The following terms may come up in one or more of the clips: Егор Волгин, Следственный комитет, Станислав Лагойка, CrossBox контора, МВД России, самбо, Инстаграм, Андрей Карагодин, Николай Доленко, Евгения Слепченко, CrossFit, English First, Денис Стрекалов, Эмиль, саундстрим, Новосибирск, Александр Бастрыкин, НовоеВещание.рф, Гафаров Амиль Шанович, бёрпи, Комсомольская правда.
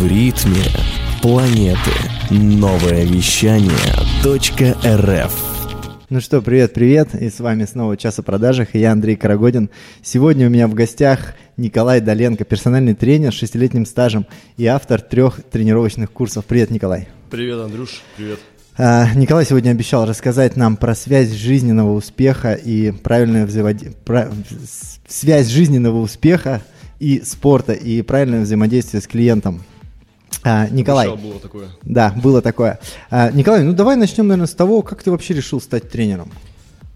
В ритме планеты. НовоеВещание.рф. Ну что, привет-привет, и с вами снова «Час о продажах», и я Андрей Карагодин. Сегодня у меня в гостях Николай Доленко, персональный тренер с 6-летним стажем и автор 3 тренировочных курсов. Привет, Николай. Привет, Андрюш, привет. Николай сегодня обещал рассказать нам про связь жизненного успеха и связь жизненного успеха и спорта, и правильное взаимодействие с клиентом. Николай. Было такое. Да, было такое. Николай, ну давай начнем, наверное, с того, как ты вообще решил стать тренером.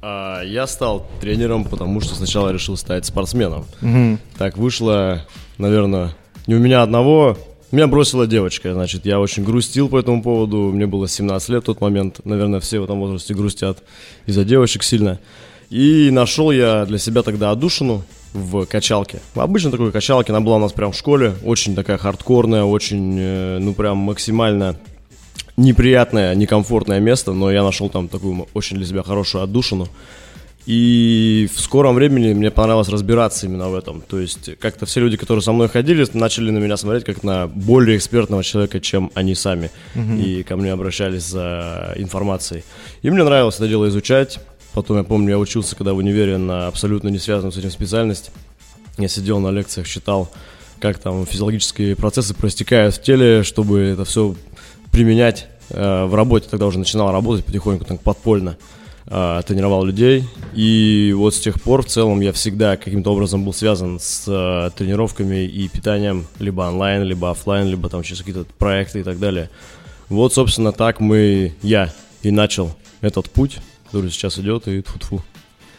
Я стал тренером, потому что сначала решил стать спортсменом. Угу. Так вышло, наверное, не у меня одного. Меня бросила девочка, значит, я очень грустил по этому поводу. Мне было 17 лет в тот момент. Наверное, все в этом возрасте грустят из-за девочек сильно. И нашел я для себя тогда отдушину в качалке. Обычно такой качалке, она была у нас прям в школе. Очень такая хардкорная, очень, ну прям максимально неприятное, некомфортное место. Но я нашел там такую очень для себя хорошую отдушину. И в скором времени мне понравилось разбираться именно в этом. То есть как-то все люди, которые со мной ходили, начали на меня смотреть как на более экспертного человека, чем они сами. Угу. И ко мне обращались за информацией. И мне нравилось это дело изучать. Потом, я помню, я учился, когда в универе, на абсолютно не связанную с этим специальность. Я сидел на лекциях, считал, как там физиологические процессы проистекают в теле, чтобы это все применять в работе. Тогда уже начинал работать потихоньку, так подпольно. Тренировал людей, и вот с тех пор в целом я всегда каким-то образом был связан с тренировками и питанием, либо онлайн, либо офлайн, либо там через какие-то проекты и так далее. Вот, собственно, так я и начал этот путь, который сейчас идет, и тьфу-тьфу,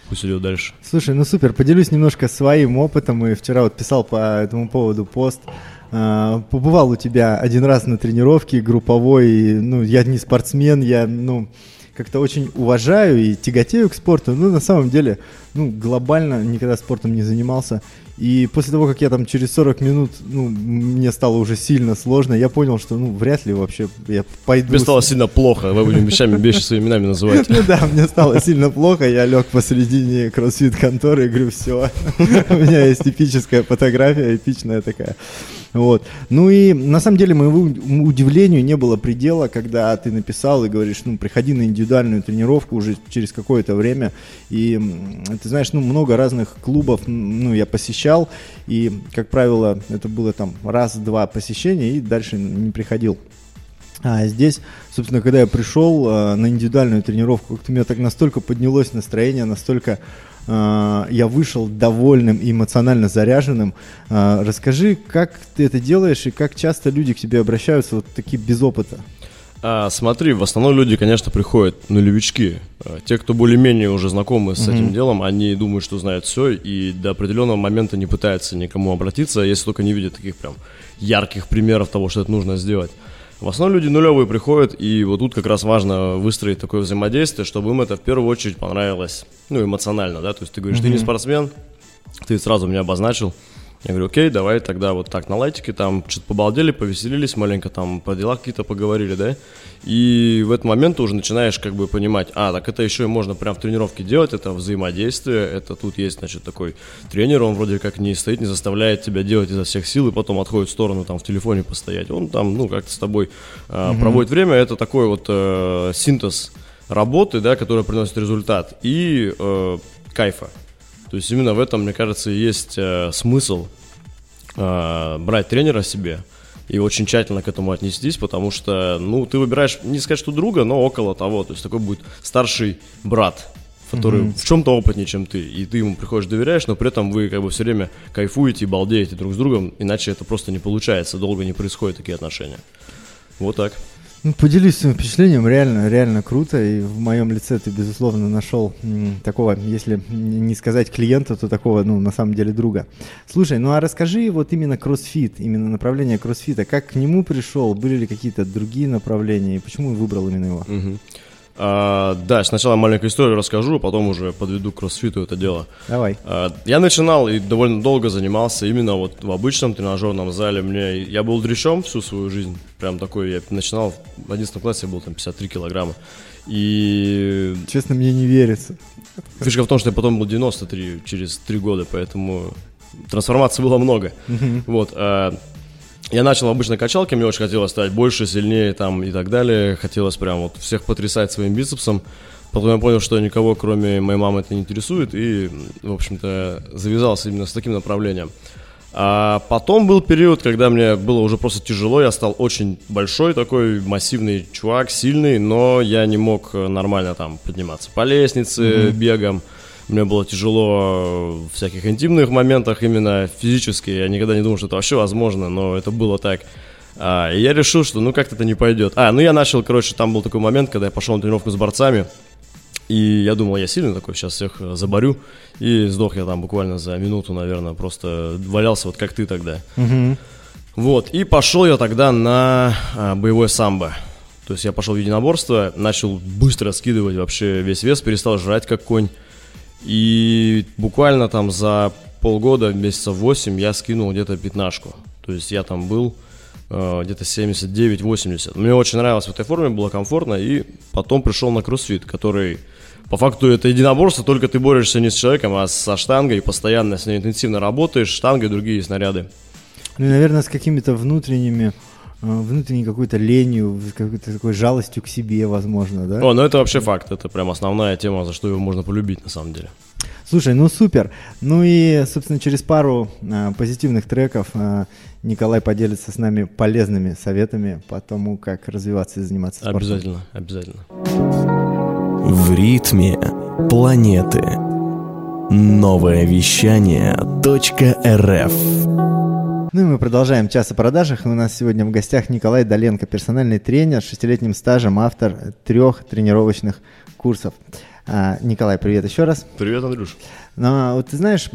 пусть идет дальше. Слушай, ну супер, поделюсь немножко своим опытом, и вчера вот писал по этому поводу пост. Побывал у тебя один раз на тренировке групповой, ну я не спортсмен, я, как-то очень уважаю и тяготею к спорту, но на самом деле, глобально никогда спортом не занимался. И после того, как я там через 40 минут, мне стало уже сильно сложно, я понял, что, вряд ли вообще я пойду... Мне стало сильно плохо, вы будем вещами своими именами называть. Ну да, мне стало сильно плохо, я лег посредине CrossFit конторы и говорю, все, у меня есть эпическая фотография, эпичная такая. Вот. Ну и на самом деле моему удивлению не было предела, когда ты написал и говоришь, приходи на индивидуальную тренировку уже через какое-то время. И ты знаешь, много разных клубов, я посещал, и, как правило, это было там раз-два посещения, и дальше не приходил. А здесь, собственно, когда я пришел на индивидуальную тренировку, как-то у меня так настолько поднялось настроение, настолько... я вышел довольным и эмоционально заряженным. Расскажи, как ты это делаешь и как часто люди к тебе обращаются, вот такие без опыта? Смотри, в основном люди, конечно, приходят нулевички. Те, кто более-менее уже знакомы с этим делом, они думают, что знают все, и до определенного момента не пытаются никому обратиться, если только не видят таких прям ярких примеров того, что это нужно сделать. В основном люди нулевые приходят, и вот тут как раз важно выстроить такое взаимодействие, чтобы им это в первую очередь понравилось, эмоционально, да, то есть ты говоришь, ты не спортсмен, ты сразу меня обозначил, я говорю, окей, давай тогда вот так на лайтике, там что-то побалдели, повеселились маленько, там про дела какие-то поговорили, да, и в этот момент ты уже начинаешь как бы понимать, так это еще и можно прям в тренировке делать, это взаимодействие, это тут есть, значит, такой тренер, он вроде как не стоит, не заставляет тебя делать изо всех сил и потом отходит в сторону, там, в телефоне постоять, он там, как-то с тобой проводит время, это такой вот синтез работы, да, которая приносит результат и кайфа. То есть именно в этом, мне кажется, и есть смысл брать тренера себе и очень тщательно к этому отнестись, потому что, ты выбираешь, не сказать, что друга, но около того, то есть такой будет старший брат, который в чем-то опытнее, чем ты, и ты ему приходишь, доверяешь, но при этом вы как бы все время кайфуете и балдеете друг с другом, иначе это просто не получается, долго не происходят такие отношения. Вот так. Поделюсь своим впечатлением, реально круто, и в моем лице ты, безусловно, нашел такого, если не сказать клиента, то такого, на самом деле, друга. Слушай, а расскажи вот именно кроссфит, именно направление кроссфита, как к нему пришел, были ли какие-то другие направления, и почему выбрал именно его? Да, сначала маленькую историю расскажу, а потом уже подведу к кроссфиту это дело. Давай. Я начинал и довольно долго занимался именно вот в обычном тренажерном зале. Я был дрищом всю свою жизнь, прям такой, я начинал в 11 классе, я был там 53 килограмма. И... Честно, мне не верится. Фишка в том, что я потом был 93 через 3 года, поэтому трансформаций было много. Вот. Я начал обычно качалки, мне очень хотелось стать больше, сильнее там и так далее. Хотелось прям вот всех потрясать своим бицепсом. Потом я понял, что никого, кроме моей мамы, это не интересует. И, в общем-то, завязался именно с таким направлением. А потом был период, когда мне было уже просто тяжело. Я стал очень большой, такой массивный чувак, сильный. Но я не мог нормально там подниматься по лестнице, бегом. Мне было тяжело в всяких интимных моментах, именно физически. Я никогда не думал, что это вообще возможно, но это было так. И я решил, что ну как-то это не пойдет. Я начал, там был такой момент, когда я пошел на тренировку с борцами. И я думал, я сильный такой, сейчас всех заборю. И сдох я там буквально за минуту, наверное, просто валялся, вот как ты тогда. Вот, и пошел я тогда на боевое самбо. То есть я пошел в единоборство, начал быстро скидывать вообще весь вес, перестал жрать как конь. И буквально там за полгода, месяца 8, я скинул где-то пятнашку. То есть я там был где-то 79-80. Мне очень нравилось в этой форме, было комфортно. И потом пришел на CrossFit, который, по факту, это единоборство. Только ты борешься не с человеком, а со штангой. Постоянно с ней интенсивно работаешь. Штанга и другие снаряды. Ну, наверное, с какими-то внутренней какой-то ленью, какой-то такой жалостью к себе, возможно, да? Ну это вообще факт, это прям основная тема, за что его можно полюбить на самом деле. Слушай, ну супер. Ну и, собственно, через пару позитивных треков Николай поделится с нами полезными советами по тому, как развиваться и заниматься спортом. Обязательно, обязательно. В ритме планеты. НовоеВещание.рф. Ну и мы продолжаем час о продажах. У нас сегодня в гостях Николай Доленко, персональный тренер с 6-летним стажем, автор 3 тренировочных курсов. Николай, привет еще раз. Привет, Андрюш. Вот ты знаешь,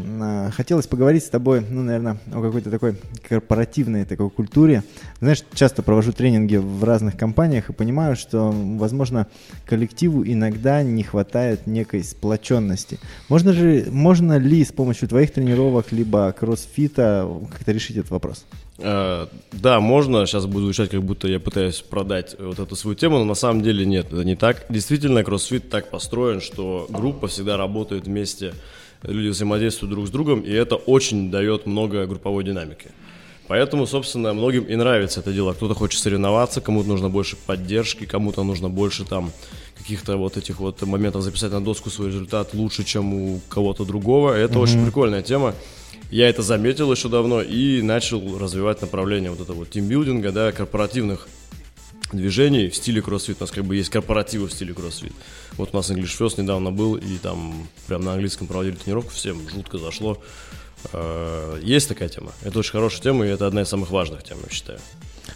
хотелось поговорить с тобой, наверное, о какой-то такой корпоративной такой культуре. Знаешь, часто провожу тренинги в разных компаниях и понимаю, что, возможно, коллективу иногда не хватает некой сплоченности. Можно ли с помощью твоих тренировок либо кроссфита как-то решить этот вопрос? Да, можно. Сейчас буду звучать, как будто я пытаюсь продать вот эту свою тему, но на самом деле нет, это не так. Действительно, кроссфит так построен, что группа всегда работает вместе, люди взаимодействуют друг с другом, и это очень дает много групповой динамики. Поэтому, собственно, многим и нравится это дело. Кто-то хочет соревноваться, кому-то нужно больше поддержки, кому-то нужно больше там каких-то вот этих вот моментов записать на доску свой результат лучше, чем у кого-то другого. Это очень прикольная тема. Я это заметил еще давно и начал развивать направление вот этого тимбилдинга, да, корпоративных движений в стиле CrossFit. У нас как бы есть корпоративы в стиле CrossFit. Вот у нас English First недавно был, и там прям на английском проводили тренировку, всем жутко зашло. Есть такая тема. Это очень хорошая тема, и это одна из самых важных тем, я считаю.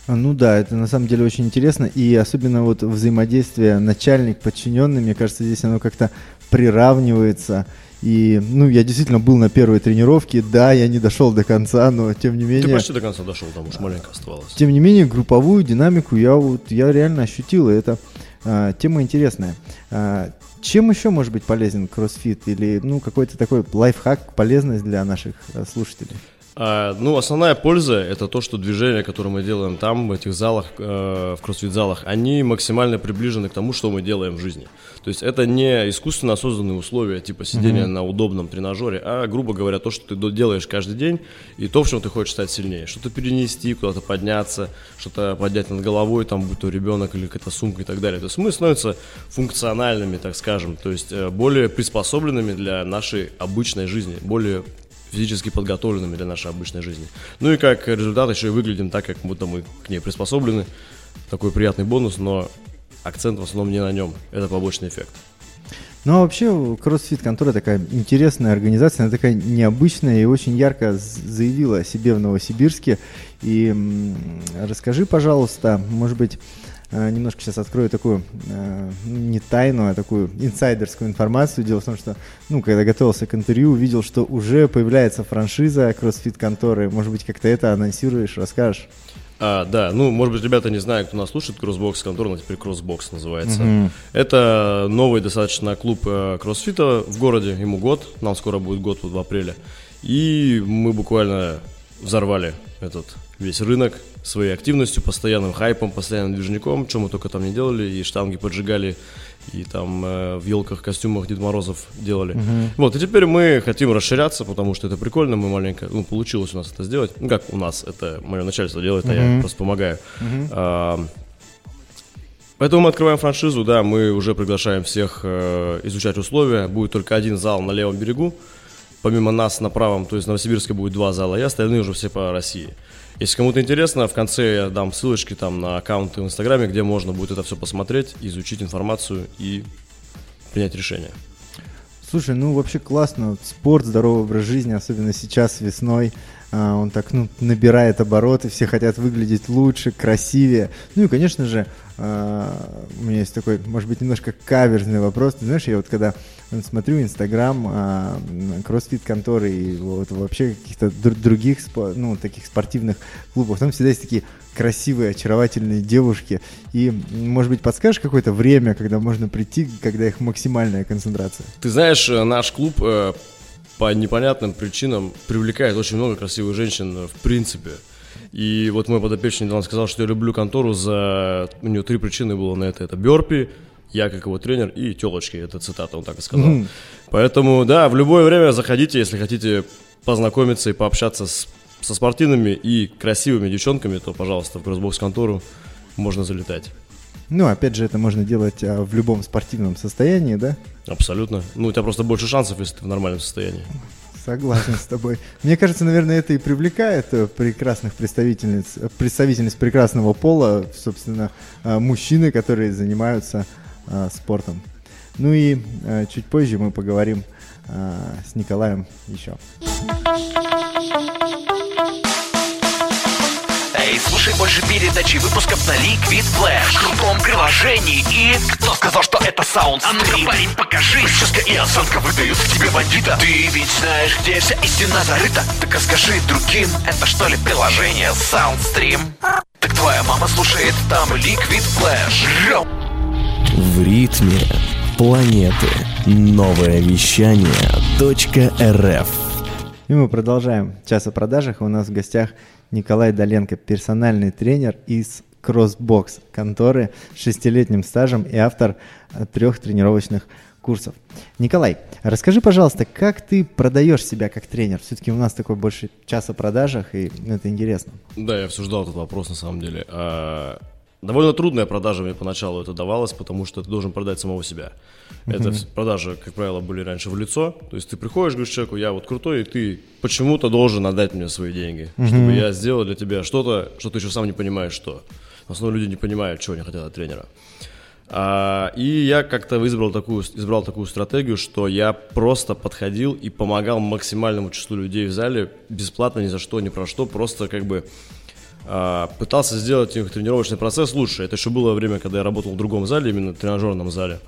Ну да, это на самом деле очень интересно, и особенно вот взаимодействие начальник-подчиненный, мне кажется, здесь оно как-то приравнивается. И, я действительно был на первой тренировке, да, я не дошел до конца, но тем не менее... Ты почти до конца дошел, там уж маленько оставалось. Тем не менее, групповую динамику я реально ощутил, и это тема интересная. Чем еще может быть полезен CrossFit или какой-то такой лайфхак, полезность для наших слушателей? Основная польза — это то, что движения, которые мы делаем там, в этих залах, в кроссфит-залах, они максимально приближены к тому, что мы делаем в жизни. То есть это не искусственно созданные условия, типа сидения на удобном тренажере, а, грубо говоря, то, что ты делаешь каждый день, и то, в чем ты хочешь стать сильнее. Что-то перенести, куда-то подняться, что-то поднять над головой, там, будь то ребенок или какая-то сумка и так далее. То есть мы становимся функциональными, так скажем, то есть более приспособленными для нашей обычной жизни, более физически подготовленными для нашей обычной жизни. Ну и как результат еще и выглядим так, как будто мы к ней приспособлены. Такой приятный бонус, но акцент в основном не на нем. Это побочный эффект. Ну а вообще CrossFit контора такая интересная организация, она такая необычная и очень ярко заявила о себе в Новосибирске. И расскажи, пожалуйста, может быть, немножко сейчас открою такую, не тайну, а такую инсайдерскую информацию. Дело в том, что, когда готовился к интервью, увидел, что уже появляется франшиза CrossFit-конторы. Может быть, как-то это анонсируешь, расскажешь? Может быть, ребята не знают, кто нас слушает, CrossBox контора, но теперь CrossBox называется. Это новый достаточно клуб кроссфита в городе, ему год, нам скоро будет год в апреле. И мы буквально взорвали этот весь рынок своей активностью, постоянным хайпом, постоянным движником, что мы только там не делали, и штанги поджигали, и там в елках, костюмах Дед Морозов делали. Uh-huh. Вот, и теперь мы хотим расширяться, потому что это прикольно, мы маленько, ну, получилось у нас это сделать. Ну, как у нас, это мое начальство делает, а я просто помогаю. Поэтому мы открываем франшизу, да, мы уже приглашаем всех изучать условия, будет только один зал на левом берегу. Помимо нас на правом, то есть в Новосибирске будет 2 зала, и остальные уже все по России. Если кому-то интересно, в конце я дам ссылочки там на аккаунты в Инстаграме, где можно будет это все посмотреть, изучить информацию и принять решение. Слушай, ну вообще классно, спорт, здоровый образ жизни, особенно сейчас весной. Он так, ну, набирает обороты, все хотят выглядеть лучше, красивее. Ну и, конечно же, у меня есть такой, может быть, немножко каверзный вопрос. Ты знаешь, я вот когда смотрю Инстаграм, CrossFit конторы и вот вообще каких-то других, ну, таких спортивных клубов, там всегда есть такие красивые, очаровательные девушки. И, может быть, подскажешь какое-то время, когда можно прийти, когда их максимальная концентрация? Ты знаешь, наш клуб по непонятным причинам привлекает очень много красивых женщин в принципе. И вот мой подопечный недавно сказал, что я люблю контору за... У него 3 причины было на это. Это бёрпи, я как его тренер и тёлочки. Это цитата, он так и сказал. Поэтому, да, в любое время заходите, если хотите познакомиться и пообщаться со спортивными и красивыми девчонками, то, пожалуйста, в CrossBox контору можно залетать. Ну, опять же, это можно делать в любом спортивном состоянии, да? Абсолютно. Ну, у тебя просто больше шансов, если ты в нормальном состоянии. Согласен с тобой. Мне кажется, наверное, это и привлекает прекрасных представительниц прекрасного пола, собственно, мужчины, которые занимаются спортом. Ну и чуть позже мы поговорим с Николаем еще. И слушай больше передачи выпусков на Liquid Flash в крутом приложении. И кто сказал, что это саундстрим? А ну-ка, парень, покажи. Прическа и осанка выдают в тебе бандита. Ты ведь знаешь, где вся истина зарыта. Так расскажи другим, это что ли приложение саундстрим? Так твоя мама слушает там Liquid Flash. В ритме планеты. Новое вещание.рф. И мы продолжаем час о продажах. У нас в гостях Николай Доленко, персональный тренер из CrossBox конторы с 6-летним стажем и автор 3 тренировочных курсов. Николай, расскажи, пожалуйста, как ты продаешь себя как тренер? Все-таки у нас такой больше час о продажах, и это интересно. Да, я обсуждал этот вопрос на самом деле. Довольно трудная продажа мне поначалу это давалось, потому что ты должен продать самого себя. Это продажи, как правило, были раньше в лицо. То есть ты приходишь, говоришь человеку, я вот крутой, и ты почему-то должен отдать мне свои деньги, чтобы я сделал для тебя что-то, что ты еще сам не понимаешь, что. В основном люди не понимают, чего они хотят от тренера. И я как-то избрал такую стратегию, что я просто подходил и помогал максимальному числу людей в зале бесплатно, ни за что, ни про что, просто как бы... пытался сделать их тренировочный процесс лучше. Это еще было время, когда я работал в другом зале, именно в тренажерном зале.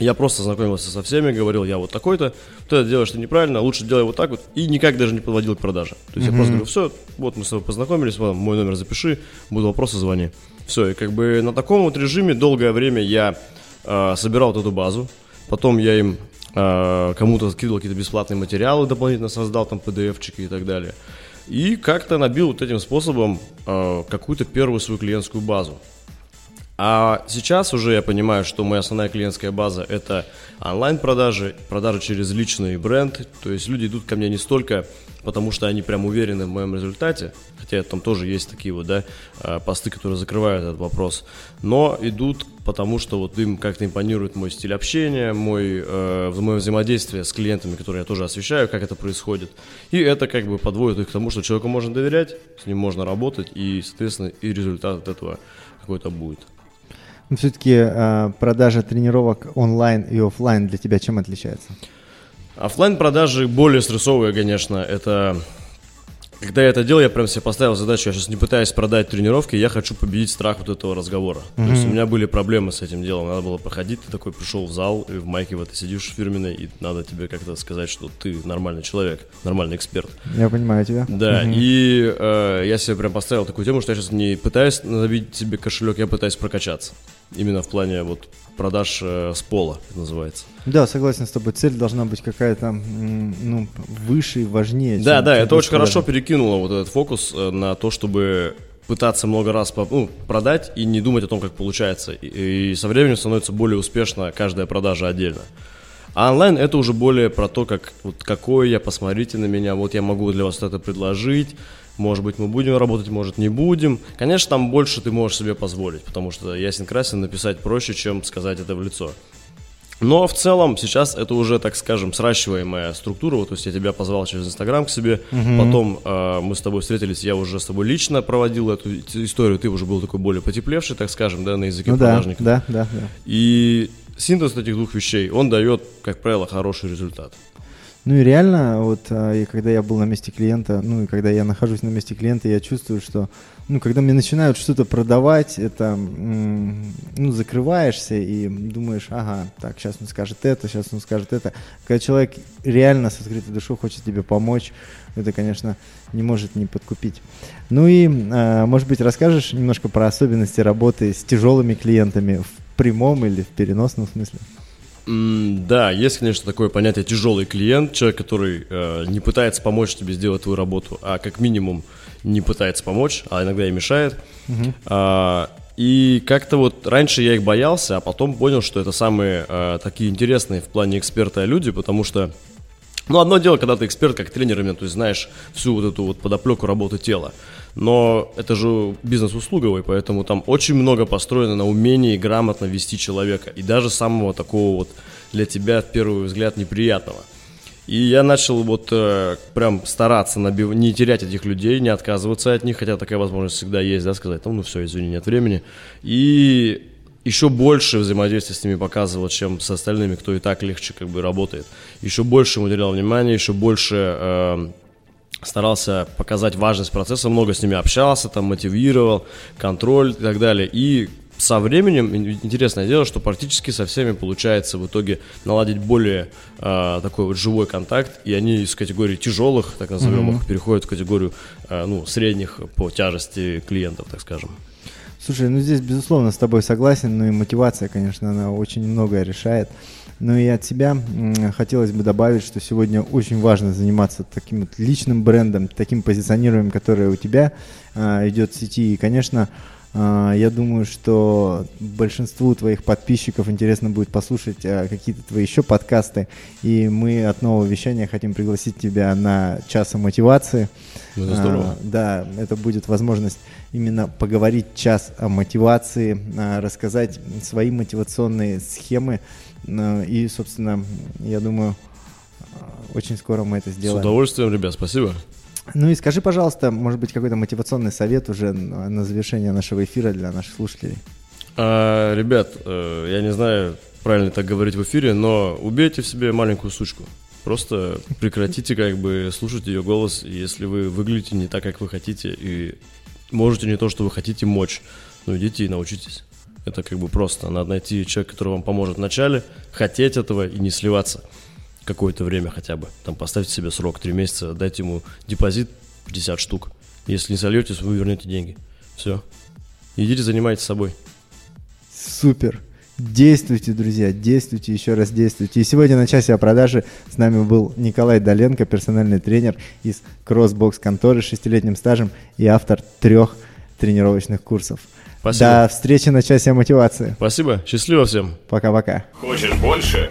Я просто знакомился со всеми, говорил, я вот такой-то, вот это делаешь ты неправильно, лучше делай вот так вот. И никак даже не подводил к продаже. То есть я просто говорю, все, вот мы с тобой познакомились, мой номер запиши, будут вопросы, звони. Все, и как бы на таком вот режиме долгое время я собирал вот эту базу. Потом я им кому-то скидывал какие-то бесплатные материалы, дополнительно создал там PDF-чики и так далее. И как-то набил вот этим способом какую-то первую свою клиентскую базу. А сейчас уже я понимаю, что моя основная клиентская база – это онлайн-продажи, продажи через личный бренд. То есть люди идут ко мне не столько, потому что они прям уверены в моем результате, хотя там тоже есть такие вот, да, посты, которые закрывают этот вопрос, но идут потому, что вот им как-то импонирует мой стиль общения, мое взаимодействие с клиентами, которые я тоже освещаю, как это происходит. И это как бы подводит их к тому, что человеку можно доверять, с ним можно работать, и, соответственно, и результат от этого какой-то будет. Но все-таки продажа тренировок онлайн и офлайн для тебя чем отличается? Офлайн продажи более стрессовые, конечно. Это когда я это делал, я прям себе поставил задачу, я сейчас не пытаюсь продать тренировки, я хочу победить страх вот этого разговора. То есть у меня были проблемы с этим делом, надо было проходить, ты такой пришел в зал, и в майке вот ты сидишь фирменной, и надо тебе как-то сказать, что ты нормальный человек, нормальный эксперт. Я понимаю тебя. Да, и я себе прям поставил такую тему, что я сейчас не пытаюсь набить себе кошелек, я пытаюсь прокачаться. именно в плане вот продаж с пола, это называется. Да, согласен с тобой, цель должна быть какая-то, ну, выше и важнее. Да, чем, да, чем это очень продажи. Хорошо перекинуло вот этот фокус на то, чтобы пытаться много раз продать и не думать о том, как получается. И со временем становится более успешно каждая продажа отдельно. А онлайн это уже более про то, как вот какой я, посмотрите на меня, вот я могу для вас это предложить. Может быть, мы будем работать, может, не будем. Конечно, там больше ты можешь себе позволить, потому что ясен-красен, написать проще, чем сказать это в лицо. Но в целом сейчас это уже, так скажем, сращиваемая структура. Вот, то есть я тебя позвал через Инстаграм к себе, потом мы с тобой встретились, я уже с тобой лично проводил эту историю, ты уже был такой более потеплевший, так скажем, да, на языке продажника. Да. И синтез этих двух вещей, он дает, как правило, хороший результат. Ну и реально, вот и когда я был на месте клиента, ну и когда я нахожусь на месте клиента, я чувствую, что, ну, когда мне начинают что-то продавать, это, ну, закрываешься и думаешь, ага, так, сейчас он скажет это, сейчас он скажет это. Когда человек реально с открытой душой хочет тебе помочь, это, конечно, не может не подкупить. Ну и, может быть, расскажешь немножко про особенности работы с тяжелыми клиентами в прямом или в переносном смысле? Да, есть, конечно, такое понятие тяжелый клиент, человек, который не пытается помочь тебе сделать твою работу, а как минимум не пытается помочь, а иногда и мешает. И как-то вот раньше я их боялся, а потом понял, что это самые такие интересные в плане эксперта люди, потому что, ну, одно дело, когда ты эксперт как тренер, то есть знаешь всю вот эту вот подоплеку работы тела. Но это же бизнес услуговый, поэтому там очень много построено на умении грамотно вести человека. И даже самого такого вот для тебя, в первый взгляд, неприятного. И я начал вот прям стараться не терять этих людей, не отказываться от них. Хотя такая возможность всегда есть, да, сказать, ну все, извини, нет времени. И еще больше взаимодействия с ними показывал, чем с остальными, кто и так легче как бы работает. Еще больше ему уделял внимание, еще больше... старался показать важность процесса, много с ними общался, там, мотивировал, контроль и так далее. И со временем, интересное дело, что практически со всеми получается в итоге наладить более такой вот живой контакт, и они из категории тяжелых, так называемых, переходят в категорию ну, средних по тяжести клиентов, так скажем. Слушай, ну здесь, безусловно, с тобой согласен, ну и мотивация, конечно, она очень многое решает. Ну и от себя хотелось бы добавить, что сегодня очень важно заниматься таким вот личным брендом, таким позиционированием, которое у тебя идет в сети. И, конечно, я думаю, что большинству твоих подписчиков интересно будет послушать какие-то твои еще подкасты. И мы от нового вещания хотим пригласить тебя на час о мотивации. Это здорово. Да, это будет возможность именно поговорить час о мотивации, рассказать свои мотивационные схемы. И, собственно, я думаю, очень скоро мы это сделаем. С удовольствием, ребят, спасибо. Ну и скажи, пожалуйста, может быть, какой-то мотивационный совет уже на завершение нашего эфира для наших слушателей? Ребят, я не знаю, правильно так говорить в эфире, но убейте в себе маленькую сучку. Просто прекратите как бы слушать ее голос, если вы выглядите не так, как вы хотите, и можете не то, что вы хотите, мочь. Ну идите и научитесь. Это как бы просто. Надо найти человека, который вам поможет вначале, хотеть этого и не сливаться. Какое-то время хотя бы. Там поставьте себе срок 3 месяца, дайте ему депозит 50 штук. Если не сольетесь, вы вернете деньги. Все. Идите, занимайтесь собой. Супер. Действуйте, друзья, действуйте, еще раз действуйте. И сегодня на часе о продаже с нами был Николай Доленко, персональный тренер из CrossBox конторы с 6-летним стажем и автор 3 тренировочных курсов. Спасибо. До встречи на часе мотивации. Спасибо. Счастливо всем. Пока-пока. Хочешь больше?